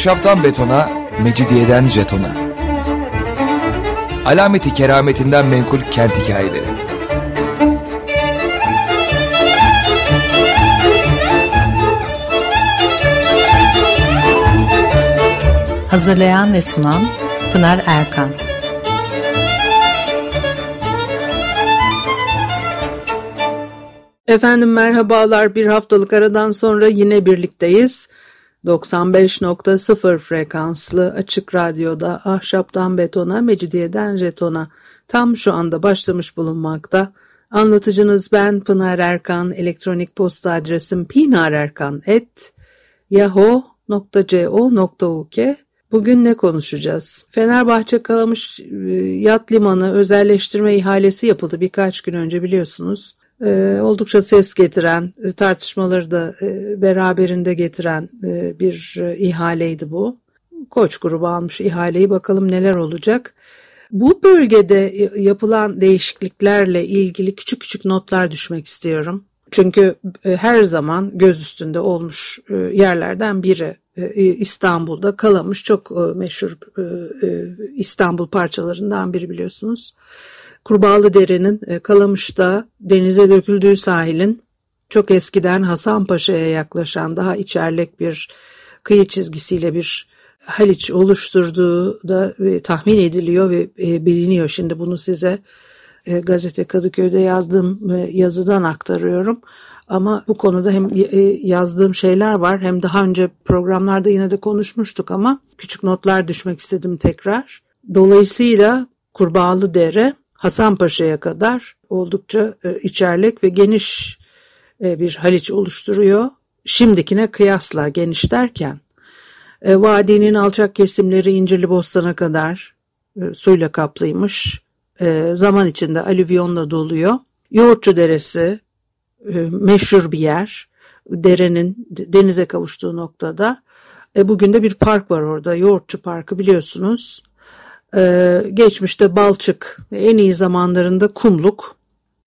Ahşaptan betona, mecidiyeden jetona. Alameti kerametinden menkul kent hikayeleri. Hazırlayan ve sunan Pınar Erkan. Efendim merhabalar, bir haftalık aradan sonra yine birlikteyiz. 95.0 frekanslı Açık Radyo'da Ahşaptan Betona, Mecidiyeden Jeton'a tam şu anda başlamış bulunmakta. Anlatıcınız ben Pınar Erkan, elektronik posta adresim pinarerkan@yahoo.co.uk. Bugün ne konuşacağız? Fenerbahçe Kalamış Yat Limanı özelleştirme ihalesi yapıldı birkaç gün önce, biliyorsunuz. Oldukça ses getiren, tartışmaları da beraberinde getiren bir ihaleydi bu. Koç grubu almış ihaleyi, bakalım neler olacak. Bu bölgede yapılan değişikliklerle ilgili küçük küçük notlar düşmek istiyorum. Çünkü her zaman göz üstünde olmuş yerlerden biri İstanbul'da Kalamış, çok meşhur İstanbul parçalarından biri, biliyorsunuz. Kurbağalıdere'nin Kalamış'ta denize döküldüğü sahilin çok eskiden Hasan Paşa'ya yaklaşan daha içerlek bir kıyı çizgisiyle bir haliç oluşturduğu da tahmin ediliyor ve biliniyor. Şimdi bunu size gazete Kadıköy'de yazdığım yazıdan aktarıyorum. Ama bu konuda hem yazdığım şeyler var, hem daha önce programlarda yine de konuşmuştuk ama küçük notlar düşmek istedim tekrar. Dolayısıyla Kurbağalıdere Hasan Paşa'ya kadar oldukça içerlek ve geniş bir haliç oluşturuyor. Şimdikine kıyasla geniş derken, vadinin alçak kesimleri İncirli Bostan'a kadar suyla kaplıymış. Zaman içinde alüvyonla doluyor. Yoğurtçu Deresi meşhur bir yer. Derenin denize kavuştuğu noktada. Bugün de bir park var orada. Yoğurtçu Parkı, biliyorsunuz. Geçmişte Balçık, en iyi zamanlarında Kumluk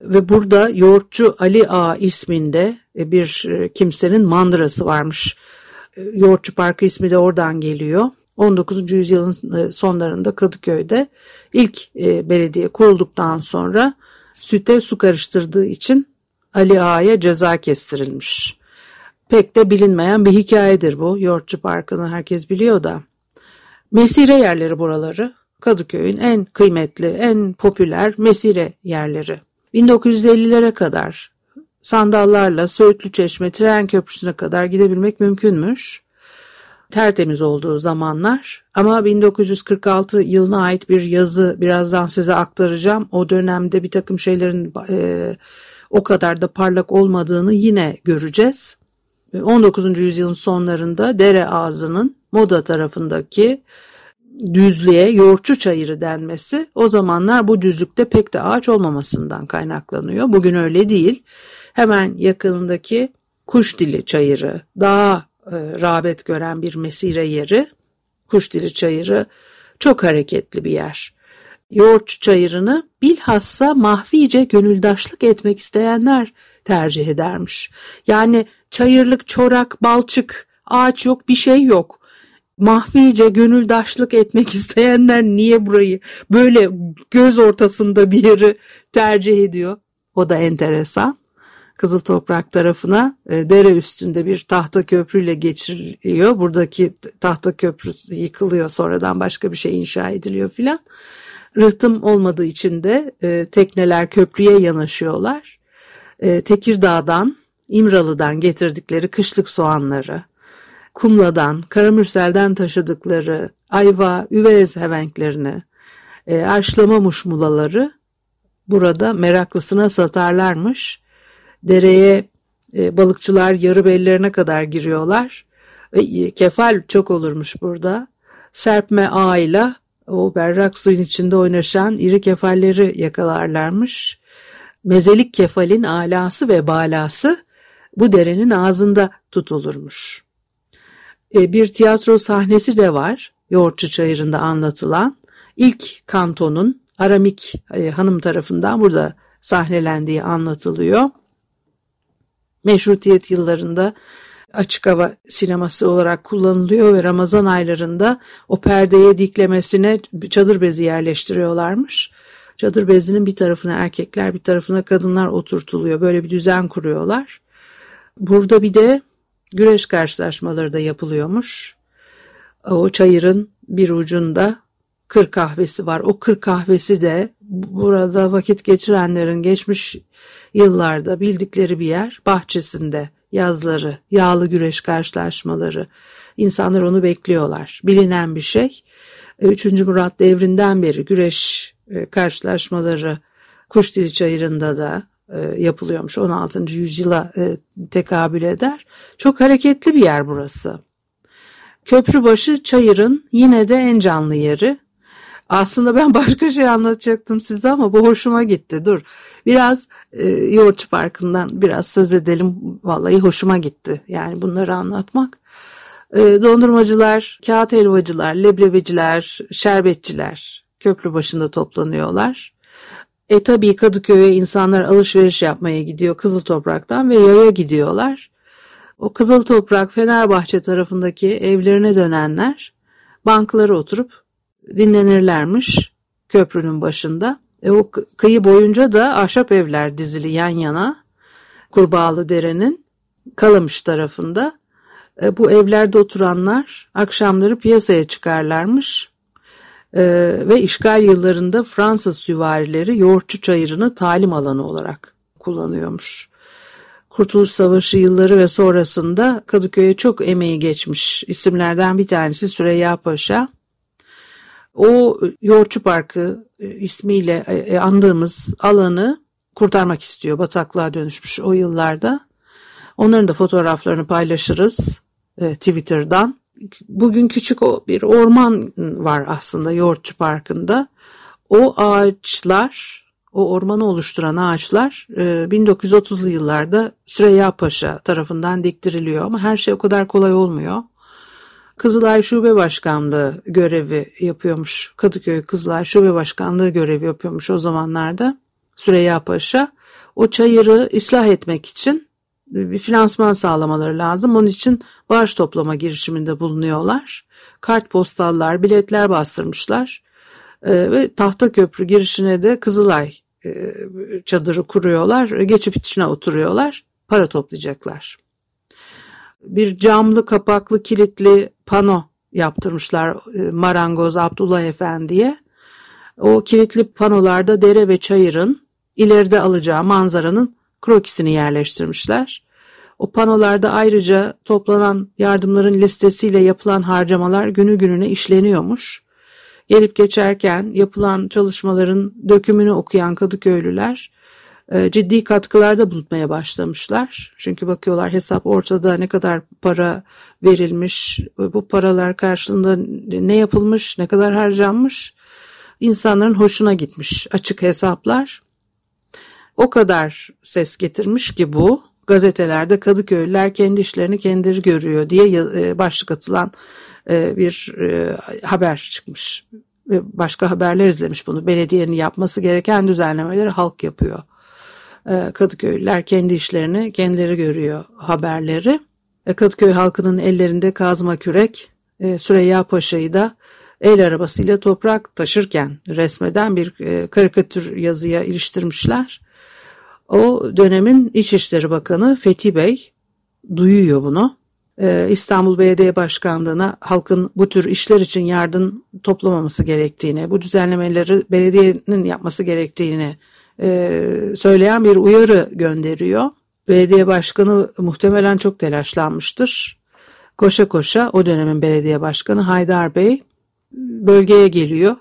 ve burada Yoğurtçu Ali Ağa isminde bir kimsenin mandırası varmış. Yoğurtçu Parkı ismi de oradan geliyor. 19. yüzyılın sonlarında Kadıköy'de ilk belediye kurulduktan sonra süte su karıştırdığı için Ali Ağa'ya ceza kestirilmiş. Pek de bilinmeyen bir hikayedir bu. Yoğurtçu Parkı'nı herkes biliyor da. Mesire yerleri buraları. Kadıköy'ün en kıymetli, en popüler mesire yerleri. 1950'lere kadar sandallarla Söğütlü Çeşme, Tren Köprüsü'ne kadar gidebilmek mümkünmüş. Tertemiz olduğu zamanlar, ama 1946 yılına ait bir yazı birazdan size aktaracağım. O dönemde bir takım şeylerin o kadar da parlak olmadığını yine göreceğiz. 19. yüzyılın sonlarında dere ağzının Moda tarafındaki düzlüğe Yoğurtçu Çayırı denmesi o zamanlar bu düzlükte pek de ağaç olmamasından kaynaklanıyor. Bugün öyle değil. Hemen yakınındaki Kuş Dili Çayırı daha rağbet gören bir mesire yeri. Kuş Dili Çayırı çok hareketli bir yer. Yoğurtçu Çayırı'nı bilhassa mahfice gönüldaşlık etmek isteyenler tercih edermiş. Yani çayırlık, çorak, balçık, ağaç yok, bir şey yok. Mahfice gönüldaşlık etmek isteyenler niye burayı böyle göz ortasında bir yeri tercih ediyor? O da enteresan. Kızıltoprak tarafına dere üstünde bir Tahtaköprüyle geçiriliyor. Buradaki Tahtaköprü yıkılıyor, sonradan başka bir şey inşa ediliyor filan. Rıhtım olmadığı için de tekneler köprüye yanaşıyorlar. Tekirdağ'dan, İmralı'dan getirdikleri kışlık soğanları, Kumladan, Karamürsel'den taşıdıkları ayva, üvez hevenklerini, haşlama muşmulaları burada meraklısına satarlarmış. Dereye balıkçılar yarı bellerine kadar giriyorlar. Kefal çok olurmuş burada. Serpme ağıyla o berrak suyun içinde oynaşan iri kefalleri yakalarlarmış. Mezelik kefalin alası ve balası bu derenin ağzında tutulurmuş. Bir tiyatro sahnesi de var Yoğurtçu Çayırı'nda anlatılan. İlk kantonun Aramik hanım tarafından burada sahnelendiği anlatılıyor. Meşrutiyet yıllarında açık hava sineması olarak kullanılıyor ve Ramazan aylarında o perdeye diklemesine çadır bezi yerleştiriyorlarmış. Çadır bezinin bir tarafına erkekler, bir tarafına kadınlar oturtuluyor. Böyle bir düzen kuruyorlar. Burada bir de güreş karşılaşmaları da yapılıyormuş. O çayırın bir ucunda kır kahvesi var. O kır kahvesi de burada vakit geçirenlerin geçmiş yıllarda bildikleri bir yer. Bahçesinde yazları, yağlı güreş karşılaşmaları. İnsanlar onu bekliyorlar. Bilinen bir şey. 3. Murat devrinden beri güreş karşılaşmaları Kuş Dili Çayırı'nda da yapılıyormuş. 16. yüzyıla tekabül eder. Çok hareketli bir yer burası. Köprübaşı çayırın yine de en canlı yeri. Aslında ben başka şey anlatacaktım size ama bu hoşuma gitti. Dur biraz Yoğurtçu Parkı'ndan biraz söz edelim. Vallahi hoşuma gitti yani bunları anlatmak. Dondurmacılar, kağıt helvacılar, leblebeciler, şerbetçiler köprü başında toplanıyorlar. Tabii Kadıköy'e insanlar alışveriş yapmaya gidiyor Kızıltoprak'tan ve yaya gidiyorlar. O Kızıltoprak Fenerbahçe tarafındaki evlerine dönenler banklara oturup dinlenirlermiş köprünün başında. O kıyı boyunca da ahşap evler dizili yan yana Kurbağalıdere'nin Kalamış tarafında. Bu evlerde oturanlar akşamları piyasaya çıkarlarmış ve işgal yıllarında Fransız süvarileri Yoğurtçu Çayırı'nı talim alanı olarak kullanıyormuş. Kurtuluş Savaşı yılları ve sonrasında Kadıköy'e çok emeği geçmiş isimlerden bir tanesi Süreyya Paşa. O Yoğurtçu Parkı ismiyle andığımız alanı kurtarmak istiyor. Bataklığa dönüşmüş o yıllarda. Onların da fotoğraflarını paylaşırız Twitter'dan. Bugün küçük bir orman var aslında Yoğurtçu Parkı'nda. O ağaçlar, o ormanı oluşturan ağaçlar 1930'lu yıllarda Süreyya Paşa tarafından diktiriliyor. Ama her şey o kadar kolay olmuyor. Kızılay Şube Başkanlığı görevi yapıyormuş. Kadıköy Kızılay Şube Başkanlığı görevi yapıyormuş o zamanlarda. Süreyya Paşa o çayırı ıslah etmek için bir finansman sağlamaları lazım. Onun için bağış toplama girişiminde bulunuyorlar. Kartpostallar, biletler bastırmışlar. Ve Tahtaköprü girişine de Kızılay çadırı kuruyorlar. Geçip içine oturuyorlar. Para toplayacaklar. Bir camlı kapaklı kilitli pano yaptırmışlar Marangoz Abdullah Efendi'ye. O kilitli panolarda dere ve çayırın ileride alacağı manzaranın krokisini yerleştirmişler. O panolarda ayrıca toplanan yardımların listesiyle yapılan harcamalar günü gününe işleniyormuş. Gelip geçerken yapılan çalışmaların dökümünü okuyan Kadıköylüler ciddi katkılarda bulunmaya başlamışlar. Çünkü bakıyorlar hesap ortada, ne kadar para verilmiş, bu paralar karşılığında ne yapılmış, ne kadar harcanmış. İnsanların hoşuna gitmiş açık hesaplar. O kadar ses getirmiş ki bu gazetelerde Kadıköylüler kendi işlerini kendileri görüyor diye başlık atılan bir haber çıkmış. Ve başka haberler izlemiş bunu. Belediyenin yapması gereken düzenlemeleri halk yapıyor. Kadıköylüler kendi işlerini kendileri görüyor haberleri. Kadıköy halkının ellerinde kazma kürek, Süreyya Paşa'yı da el arabasıyla toprak taşırken resmeden bir karikatür yazıya iliştirmişler. O dönemin İçişleri Bakanı Fethi Bey duyuyor bunu. İstanbul Belediye Başkanlığı'na halkın bu tür işler için yardım toplamaması gerektiğini, bu düzenlemeleri belediyenin yapması gerektiğini söyleyen bir uyarı gönderiyor. Belediye başkanı muhtemelen çok telaşlanmıştır. Koşa koşa o dönemin belediye başkanı Haydar Bey bölgeye geliyor.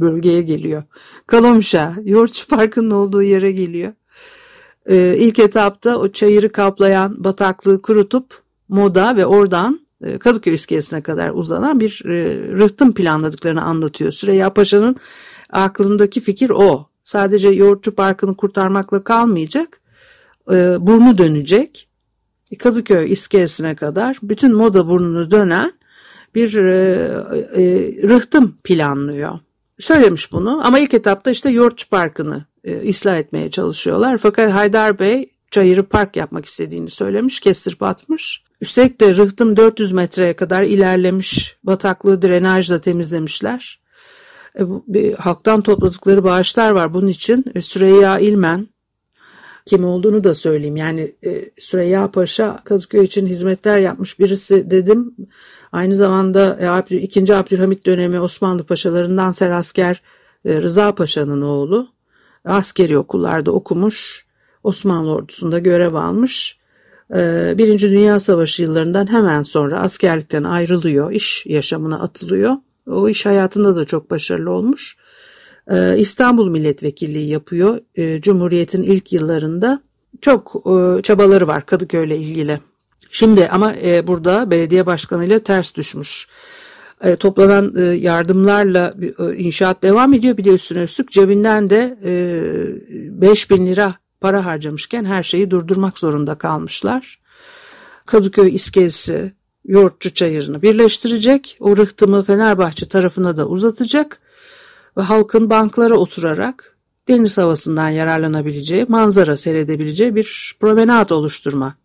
Bölgeye geliyor. Kalamış'a, Yoğurtçu Parkı'nın olduğu yere geliyor. İlk etapta o çayırı kaplayan bataklığı kurutup Moda ve oradan Kadıköy İskelesi'ne kadar uzanan bir rıhtım planladıklarını anlatıyor. Süreyya Paşa'nın aklındaki fikir o. Sadece Yoğurtçu Parkı'nı kurtarmakla kalmayacak, burnu dönecek. Kadıköy İskelesi'ne kadar bütün Moda Burnu'nu dönen bir rıhtım planlıyor. Söylemiş bunu ama ilk etapta işte Yoğurtçu Parkı'nı ıslah etmeye çalışıyorlar. Fakat Haydar Bey çayırı park yapmak istediğini söylemiş, kestirip atmış. Üstelik de rıhtım 400 metreye kadar ilerlemiş, bataklığı drenajla temizlemişler. Halktan topladıkları bağışlar var bunun için. Süreyya İlmen, kim olduğunu da söyleyeyim. Yani Süreyya Paşa, Kadıköy için hizmetler yapmış birisi dedim. Aynı zamanda 2. Abdülhamit dönemi Osmanlı paşalarından serasker Rıza Paşa'nın oğlu. Askeri okullarda okumuş, Osmanlı ordusunda görev almış. 1. Dünya Savaşı yıllarından hemen sonra askerlikten ayrılıyor, iş yaşamına atılıyor. O iş hayatında da çok başarılı olmuş. İstanbul milletvekilliği yapıyor. Cumhuriyet'in ilk yıllarında çok çabaları var Kadıköy'le ilgili. Şimdi ama burada belediye başkanıyla ters düşmüş. Toplanan yardımlarla inşaat devam ediyor. Bir de üstüne üstlük cebinden de 5.000 lira para harcamışken her şeyi durdurmak zorunda kalmışlar. Kadıköy İskelesi, Yoğurtçu Çayırı'nı birleştirecek. O rıhtımı Fenerbahçe tarafına da uzatacak. Ve halkın banklara oturarak deniz havasından yararlanabileceği, manzara seyredebileceği bir promenat oluşturma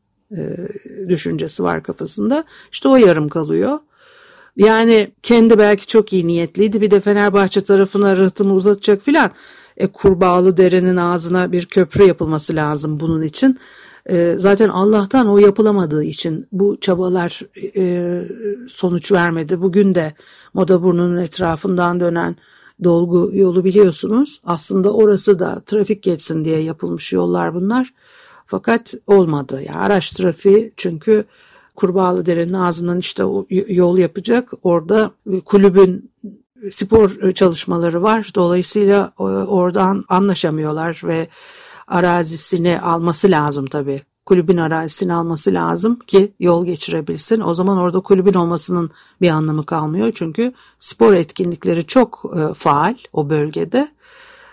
düşüncesi var kafasında. İşte o yarım kalıyor. Yani kendi belki çok iyi niyetliydi. Bir de Fenerbahçe tarafına rıhtımı uzatacak filan. Kurbağalıdere'nin ağzına bir köprü yapılması lazım bunun için. Zaten Allah'tan o yapılamadığı için bu çabalar sonuç vermedi. Bugün de Moda Burnu'nun etrafından dönen dolgu yolu biliyorsunuz. Aslında orası da trafik geçsin diye yapılmış yollar bunlar. Fakat olmadı. Yani araç trafiği, çünkü Kurbağalıdere'nin ağzından işte o yol yapacak. Orada kulübün spor çalışmaları var. Dolayısıyla oradan anlaşamıyorlar ve arazisini alması lazım tabii. Kulübün arazisini alması lazım ki yol geçirebilsin. O zaman orada kulübün olmasının bir anlamı kalmıyor. Çünkü spor etkinlikleri çok faal o bölgede.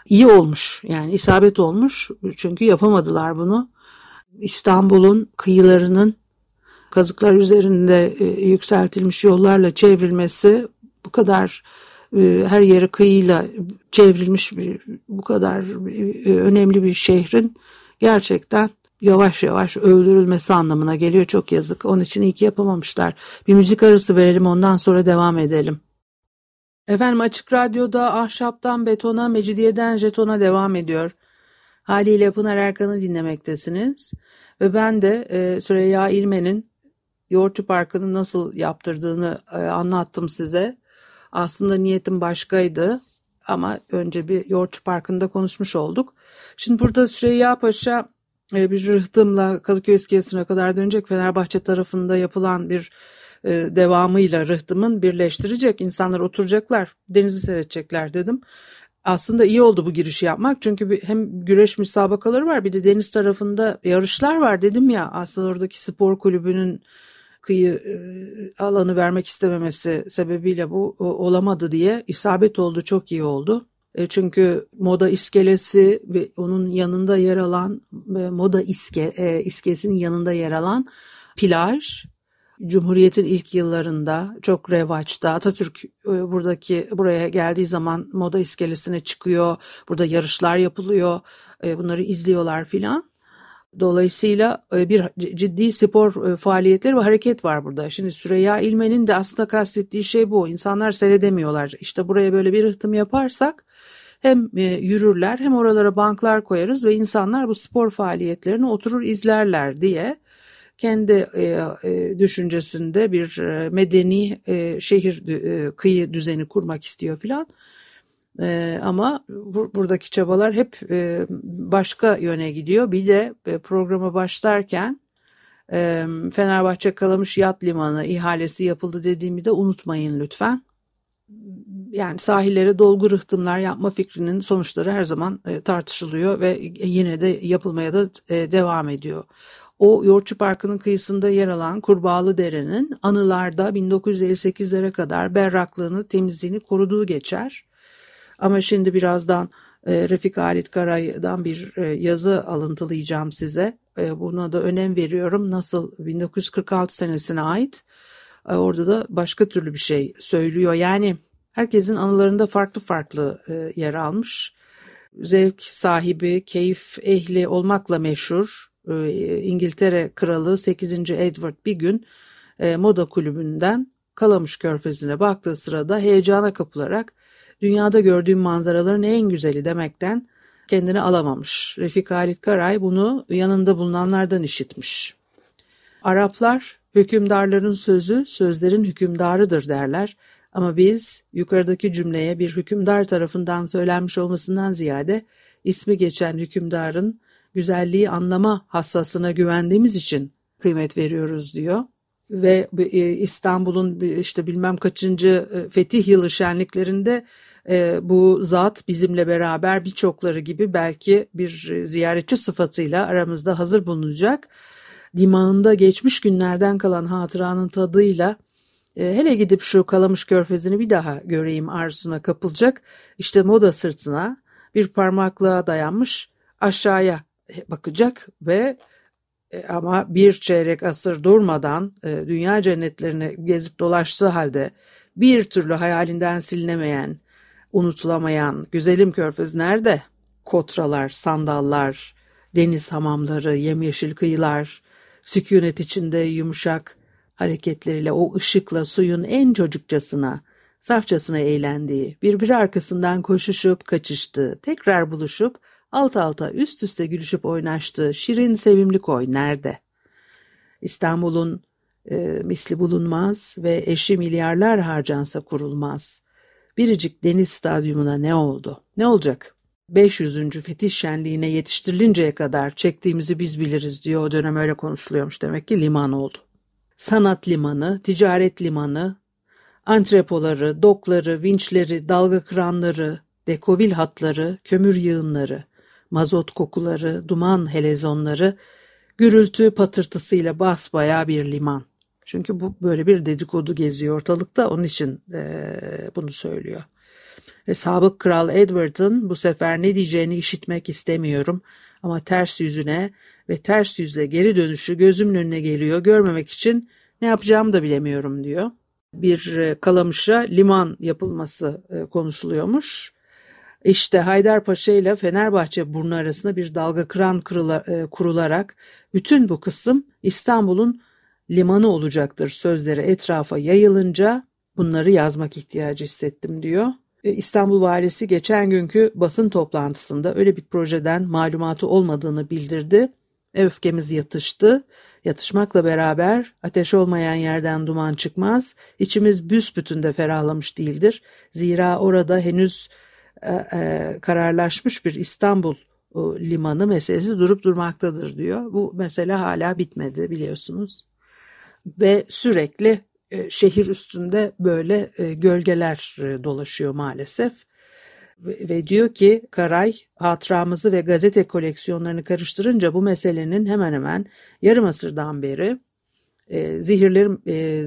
İyi olmuş, yani isabet olmuş. Çünkü yapamadılar bunu. İstanbul'un kıyılarının kazıklar üzerinde yükseltilmiş yollarla çevrilmesi, bu kadar her yeri kıyıyla çevrilmiş bu kadar önemli bir şehrin gerçekten yavaş yavaş öldürülmesi anlamına geliyor. Çok yazık. Onun için iyi ki yapamamışlar. Bir müzik arası verelim, ondan sonra devam edelim. Efendim, Açık Radyo'da Ahşaptan Betona, Mecidiyeden Jeton'a devam ediyor. Haliyle Pınar Erkan'ı dinlemektesiniz. Ve ben de Süreyya İlmen'in Yoğurtçu Parkı'nı nasıl yaptırdığını anlattım size. Aslında niyetim başkaydı ama önce bir Yoğurtçu Parkı'nda konuşmuş olduk. Şimdi burada Süreyya Paşa bir rıhtımla Kadıköy İskelesi'ne kadar dönecek. Fenerbahçe tarafında yapılan bir devamıyla rıhtımın birleştirecek. İnsanlar oturacaklar, denizi seyredecekler dedim. Aslında iyi oldu bu girişi yapmak, çünkü hem güreş müsabakaları var, bir de deniz tarafında yarışlar var dedim ya. Aslında oradaki spor kulübünün kıyı alanı vermek istememesi sebebiyle bu olamadı diye isabet oldu, çok iyi oldu. Çünkü Moda İskelesi ve onun yanında yer alan Moda İskelesi'nin yanında yer alan plaj, Cumhuriyet'in ilk yıllarında çok revaçta. Atatürk buraya geldiği zaman Moda İskelesi'ne çıkıyor. Burada yarışlar yapılıyor. Bunları izliyorlar filan. Dolayısıyla bir ciddi spor faaliyetleri ve hareket var burada. Şimdi Süreyya İlmen'in de aslında kastettiği şey bu. İnsanlar seyredemiyorlar. İşte buraya böyle bir rıhtım yaparsak hem yürürler, hem oralara banklar koyarız ve insanlar bu spor faaliyetlerini oturur izlerler diye kendi düşüncesinde bir medeni şehir kıyı düzeni kurmak istiyor filan. Ama buradaki çabalar hep başka yöne gidiyor. Bir de programa başlarken Fenerbahçe Kalamış Yat Limanı ihalesi yapıldı dediğimi de unutmayın lütfen. Yani sahillere dolgu rıhtımlar yapma fikrinin sonuçları her zaman tartışılıyor ve yine de yapılmaya da devam ediyor. O Yoğurtçu Parkı'nın kıyısında yer alan Kurbağalıdere'nin anılarda 1958'lere kadar berraklığını, temizliğini koruduğu geçer. Ama şimdi birazdan Refik Halid Karay'dan bir yazı alıntılayacağım size. Buna da önem veriyorum. Nasıl 1946 senesine ait. Orada da başka türlü bir şey söylüyor. Yani herkesin anılarında farklı farklı yer almış. Zevk sahibi, keyif ehli olmakla meşhur İngiltere Kralı 8. Edward bir gün Moda Kulübü'nden Kalamış Körfezi'ne baktığı sırada heyecana kapılarak dünyada gördüğüm manzaraların en güzeli demekten kendini alamamış. Refik Halid Karay bunu yanında bulunanlardan işitmiş. Araplar hükümdarların sözü sözlerin hükümdarıdır derler ama biz yukarıdaki cümleye bir hükümdar tarafından söylenmiş olmasından ziyade ismi geçen hükümdarın güzelliği anlama hassasına güvendiğimiz için kıymet veriyoruz diyor. Ve İstanbul'un işte bilmem kaçıncı fetih yılı şenliklerinde bu zat bizimle beraber birçokları gibi belki bir ziyaretçi sıfatıyla aramızda hazır bulunacak. Dimağında geçmiş günlerden kalan hatıranın tadıyla hele gidip şu Kalamış Körfezi'ni bir daha göreyim arzusuna kapılacak. İşte Moda sırtına bir parmaklığa dayanmış aşağıya bakacak ve ama bir çeyrek asır durmadan dünya cennetlerini gezip dolaştığı halde bir türlü hayalinden silinemeyen, unutulamayan güzelim körfez nerede? Kotralar, sandallar, deniz hamamları, yemyeşil kıyılar, sükunet içinde yumuşak hareketleriyle o ışıkla suyun en çocukçasına, safçasına eğlendiği, birbiri arkasından koşuşup kaçıştığı, tekrar buluşup alt alta üst üste gülüşüp oynaştığı şirin sevimli koy nerede? İstanbul'un misli bulunmaz ve eşi milyarlar harcansa kurulmaz. Biricik deniz stadyumuna ne oldu? Ne olacak? 500. fetih şenliğine yetiştirilinceye kadar çektiğimizi biz biliriz diyor. O dönem öyle konuşuluyormuş, demek ki liman oldu. Sanat limanı, ticaret limanı, antrepoları, dokları, vinçleri, dalga kıranları, dekovil hatları, kömür yığınları, mazot kokuları, duman helezonları, gürültü patırtısıyla basbayağı bir liman. Çünkü bu böyle bir dedikodu geziyor ortalıkta, onun için bunu söylüyor. Ve sabık Kral Edward'ın bu sefer ne diyeceğini işitmek istemiyorum ama ters yüzüne ve ters yüzle geri dönüşü gözümün önüne geliyor, görmemek için ne yapacağımı da bilemiyorum diyor. Bir Kalamış'a liman yapılması konuşuluyormuş. İşte Haydar Paşa ile Fenerbahçe Burnu arasında bir dalga kıran kurularak bütün bu kısım İstanbul'un limanı olacaktır sözleri etrafa yayılınca bunları yazmak ihtiyacı hissettim diyor. İstanbul Valisi geçen günkü basın toplantısında öyle bir projeden malumatı olmadığını bildirdi. Öfkemiz yatıştı. Yatışmakla beraber ateş olmayan yerden duman çıkmaz. İçimiz büsbütün de ferahlamış değildir. Zira orada henüz kararlaşmış bir İstanbul limanı meselesi durup durmaktadır diyor. Bu mesele hala bitmedi biliyorsunuz. Ve sürekli şehir üstünde böyle gölgeler dolaşıyor maalesef. Ve diyor ki Karay, hatıramızı ve gazete koleksiyonlarını karıştırınca bu meselenin hemen hemen yarım asırdan beri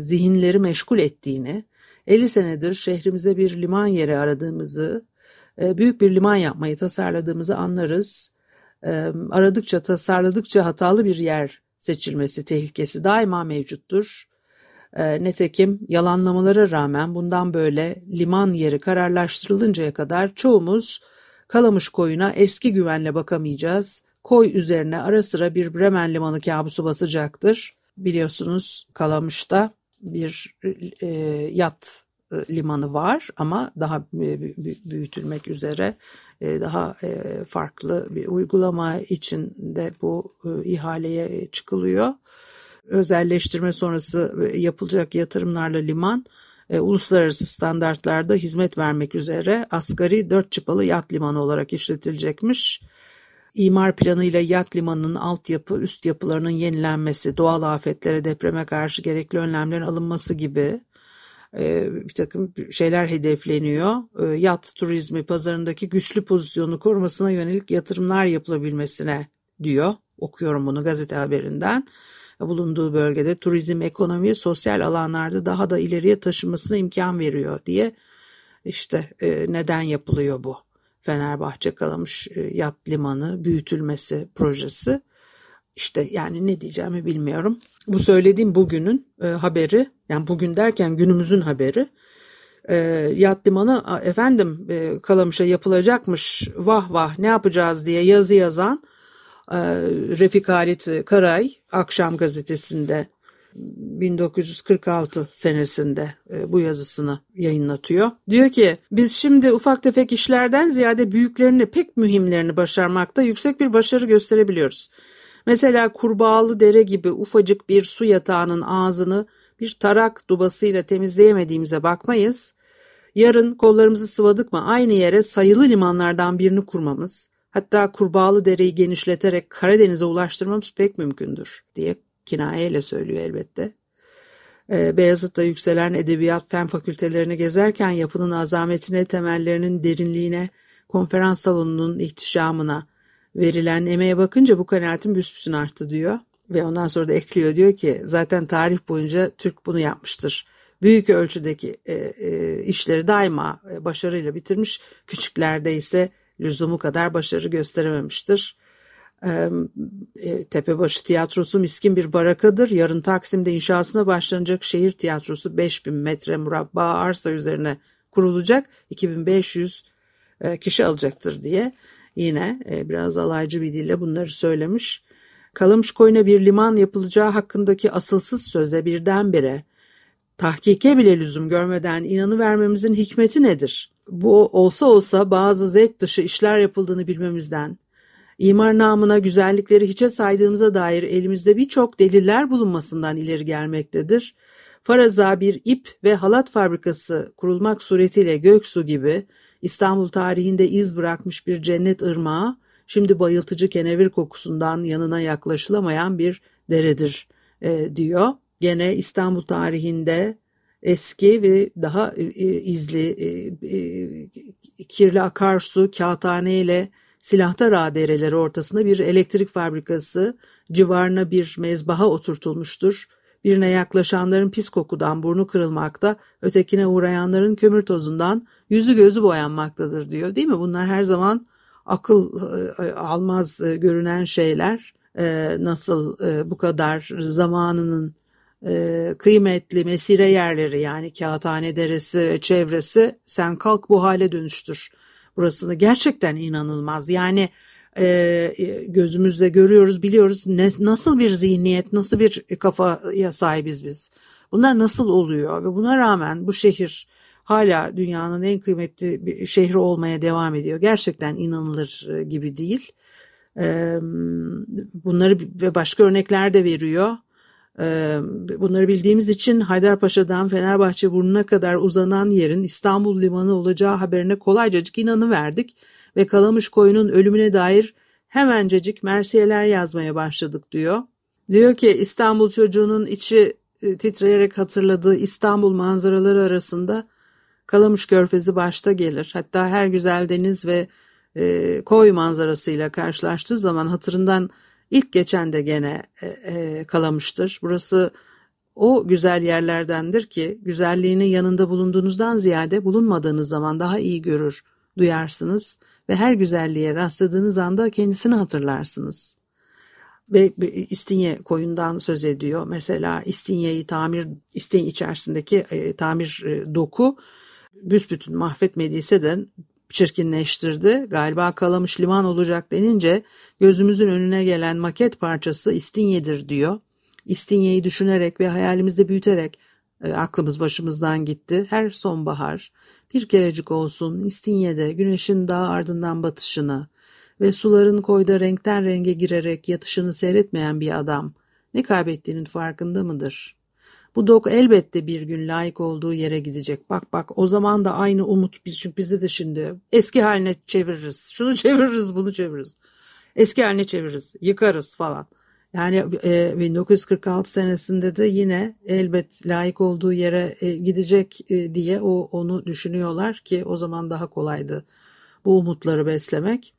zihinleri meşgul ettiğini, 50 senedir şehrimize bir liman yeri aradığımızı, büyük bir liman yapmayı tasarladığımızı anlarız. Aradıkça, tasarladıkça hatalı bir yer seçilmesi tehlikesi daima mevcuttur. Netekim yalanlamalara rağmen bundan böyle liman yeri kararlaştırılıncaya kadar çoğumuz Kalamış koyuna eski güvenle bakamayacağız. Koy üzerine ara sıra bir Bremen limanı kabusu basacaktır. Biliyorsunuz Kalamış'ta bir yat limanı var ama daha büyütülmek üzere, daha farklı bir uygulama için de bu ihaleye çıkılıyor. Özelleştirme sonrası yapılacak yatırımlarla liman uluslararası standartlarda hizmet vermek üzere asgari 4 çıpalı yat limanı olarak işletilecekmiş. İmar planıyla yat limanının altyapı, üst yapılarının yenilenmesi, doğal afetlere, depreme karşı gerekli önlemlerin alınması gibi bir takım şeyler hedefleniyor. Yat turizmi pazarındaki güçlü pozisyonu korumasına yönelik yatırımlar yapılabilmesine diyor. Okuyorum bunu gazete haberinden. Bulunduğu bölgede turizm, ekonomi, sosyal alanlarda daha da ileriye taşınmasına imkan veriyor diye işte neden yapılıyor bu Fenerbahçe Kalamış Yat Limanı büyütülmesi projesi. İşte yani ne diyeceğimi bilmiyorum. Bu söylediğim bugünün haberi, yani bugün derken günümüzün haberi. Yat limanı efendim Kalamış'a yapılacakmış, vah vah ne yapacağız diye yazı yazan Refik Halid Karay Akşam Gazetesi'nde 1946 senesinde bu yazısını yayınlatıyor. Diyor ki, biz şimdi ufak tefek işlerden ziyade büyüklerini, pek mühimlerini başarmakta yüksek bir başarı gösterebiliyoruz. Mesela Kurbağalıdere gibi ufacık bir su yatağının ağzını bir tarak dubasıyla temizleyemediğimize bakmayız. Yarın kollarımızı sıvadık mı aynı yere sayılı limanlardan birini kurmamız, hatta Kurbağalıdere'yi genişleterek Karadeniz'e ulaştırmamız pek mümkündür diye kinayeyle söylüyor elbette. Beyazıt'ta yükselen edebiyat fen fakültelerini gezerken yapının azametine, temellerinin derinliğine, konferans salonunun ihtişamına verilen emeğe bakınca bu kanaatim büsbütün arttı diyor. Ve ondan sonra da ekliyor, diyor ki zaten tarih boyunca Türk bunu yapmıştır. Büyük ölçüdeki işleri daima başarıyla bitirmiş, küçüklerde ise lüzumu kadar başarı gösterememiştir. Tepebaşı tiyatrosu miskin bir barakadır. Yarın Taksim'de inşasına başlanacak şehir tiyatrosu 5000 metre murabba arsa üzerine kurulacak, 2500 kişi alacaktır diye yine biraz alaycı bir dille bunları söylemiş. Kalamış koyuna bir liman yapılacağı hakkındaki asılsız söze birdenbire tahkike bile lüzum görmeden inanıvermemizin hikmeti nedir? Bu olsa olsa bazı zevk dışı işler yapıldığını bilmemizden, imar namına güzellikleri hiçe saydığımıza dair elimizde birçok deliller bulunmasından ileri gelmektedir. Faraza bir ip ve halat fabrikası kurulmak suretiyle Göksu gibi İstanbul tarihinde iz bırakmış bir cennet ırmağı, şimdi bayıltıcı kenevir kokusundan yanına yaklaşılamayan bir deredir diyor. Gene İstanbul tarihinde eski ve daha izli kirli akarsu, Kağıthane ile Silahtarağ dereleri ortasında bir elektrik fabrikası, civarına bir mezbaha oturtulmuştur. Birine yaklaşanların pis kokudan burnu kırılmakta, ötekine uğrayanların kömür tozundan yüzü gözü boyanmaktadır diyor. Değil mi? Bunlar her zaman akıl almaz görünen şeyler. Nasıl bu kadar zamanının kıymetli mesire yerleri, yani Kağıthane deresi, çevresi sen kalk bu hale dönüştür. Burasını gerçekten inanılmaz. Yani gözümüzle görüyoruz, biliyoruz nasıl bir zihniyet, nasıl bir kafaya sahibiz biz. Bunlar nasıl oluyor ve buna rağmen bu şehir hala dünyanın en kıymetli bir şehri olmaya devam ediyor. Gerçekten inanılır gibi değil. Bunları ve başka örnekler de veriyor. Bunları bildiğimiz için Haydar Paşa'dan Fenerbahçe Burnu'na kadar uzanan yerin İstanbul Limanı olacağı haberine kolaycacık inanıverdik ve Kalamış koyunun ölümüne dair hemencecik mersiyeler yazmaya başladık diyor. Diyor ki İstanbul çocuğunun içi titreyerek hatırladığı İstanbul manzaraları arasında Kalamış körfezi başta gelir. Hatta her güzel deniz ve koy manzarasıyla karşılaştığı zaman hatırından İlk geçen de gene Kalamış'tır. Burası o güzel yerlerdendir ki güzelliğini yanında bulunduğunuzdan ziyade bulunmadığınız zaman daha iyi görür, duyarsınız ve her güzelliğe rastladığınız anda kendisini hatırlarsınız. Ve İstinye koyundan söz ediyor. Mesela İstinye'yi İstinye içerisindeki tamir doku büsbütün mahvetmediyse de çirkinleştirdi. Galiba Kalamış liman olacak denince gözümüzün önüne gelen maket parçası İstinye'dir diyor. İstinye'yi düşünerek ve hayalimizde büyüterek aklımız başımızdan gitti. Her sonbahar bir kerecik olsun İstinye'de güneşin dağ ardından batışını ve suların koyda renkten renge girerek yatışını seyretmeyen bir adam ne kaybettiğinin farkında mıdır? Bu dok elbette bir gün layık olduğu yere gidecek. Bak o zaman da aynı umut çünkü bizi de şimdi eski haline çeviririz. Şunu çeviririz, bunu çeviririz. Eski haline çeviririz, yıkarız falan. Yani 1946 senesinde de yine elbet layık olduğu yere gidecek diye onu düşünüyorlar ki o zaman daha kolaydı bu umutları beslemek.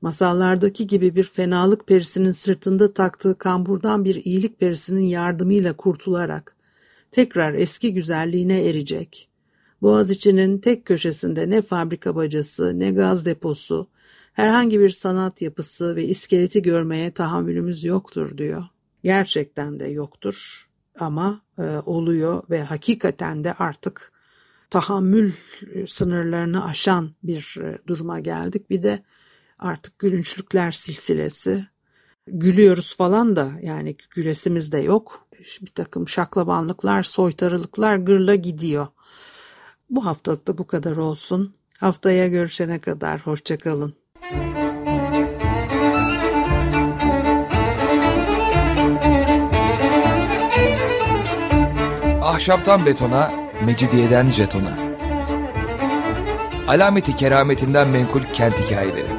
Masallardaki gibi bir fenalık perisinin sırtında taktığı kamburdan bir iyilik perisinin yardımıyla kurtularak tekrar eski güzelliğine erecek. Boğaziçi'nin tek köşesinde ne fabrika bacası, ne gaz deposu, herhangi bir sanat yapısı ve iskeleti görmeye tahammülümüz yoktur diyor. Gerçekten de yoktur ama oluyor ve hakikaten de artık tahammül sınırlarını aşan bir duruma geldik. Bir de artık gülünçlükler silsilesi, gülüyoruz falan da yani gülesimiz de yok. Bir takım şaklabanlıklar, soytarılıklar gırla gidiyor. Bu haftalık da bu kadar olsun. Haftaya görüşene kadar hoşça kalın. Ahşaptan betona, mecidiyeden jetona. Alameti kerametinden menkul kent hikayeleri.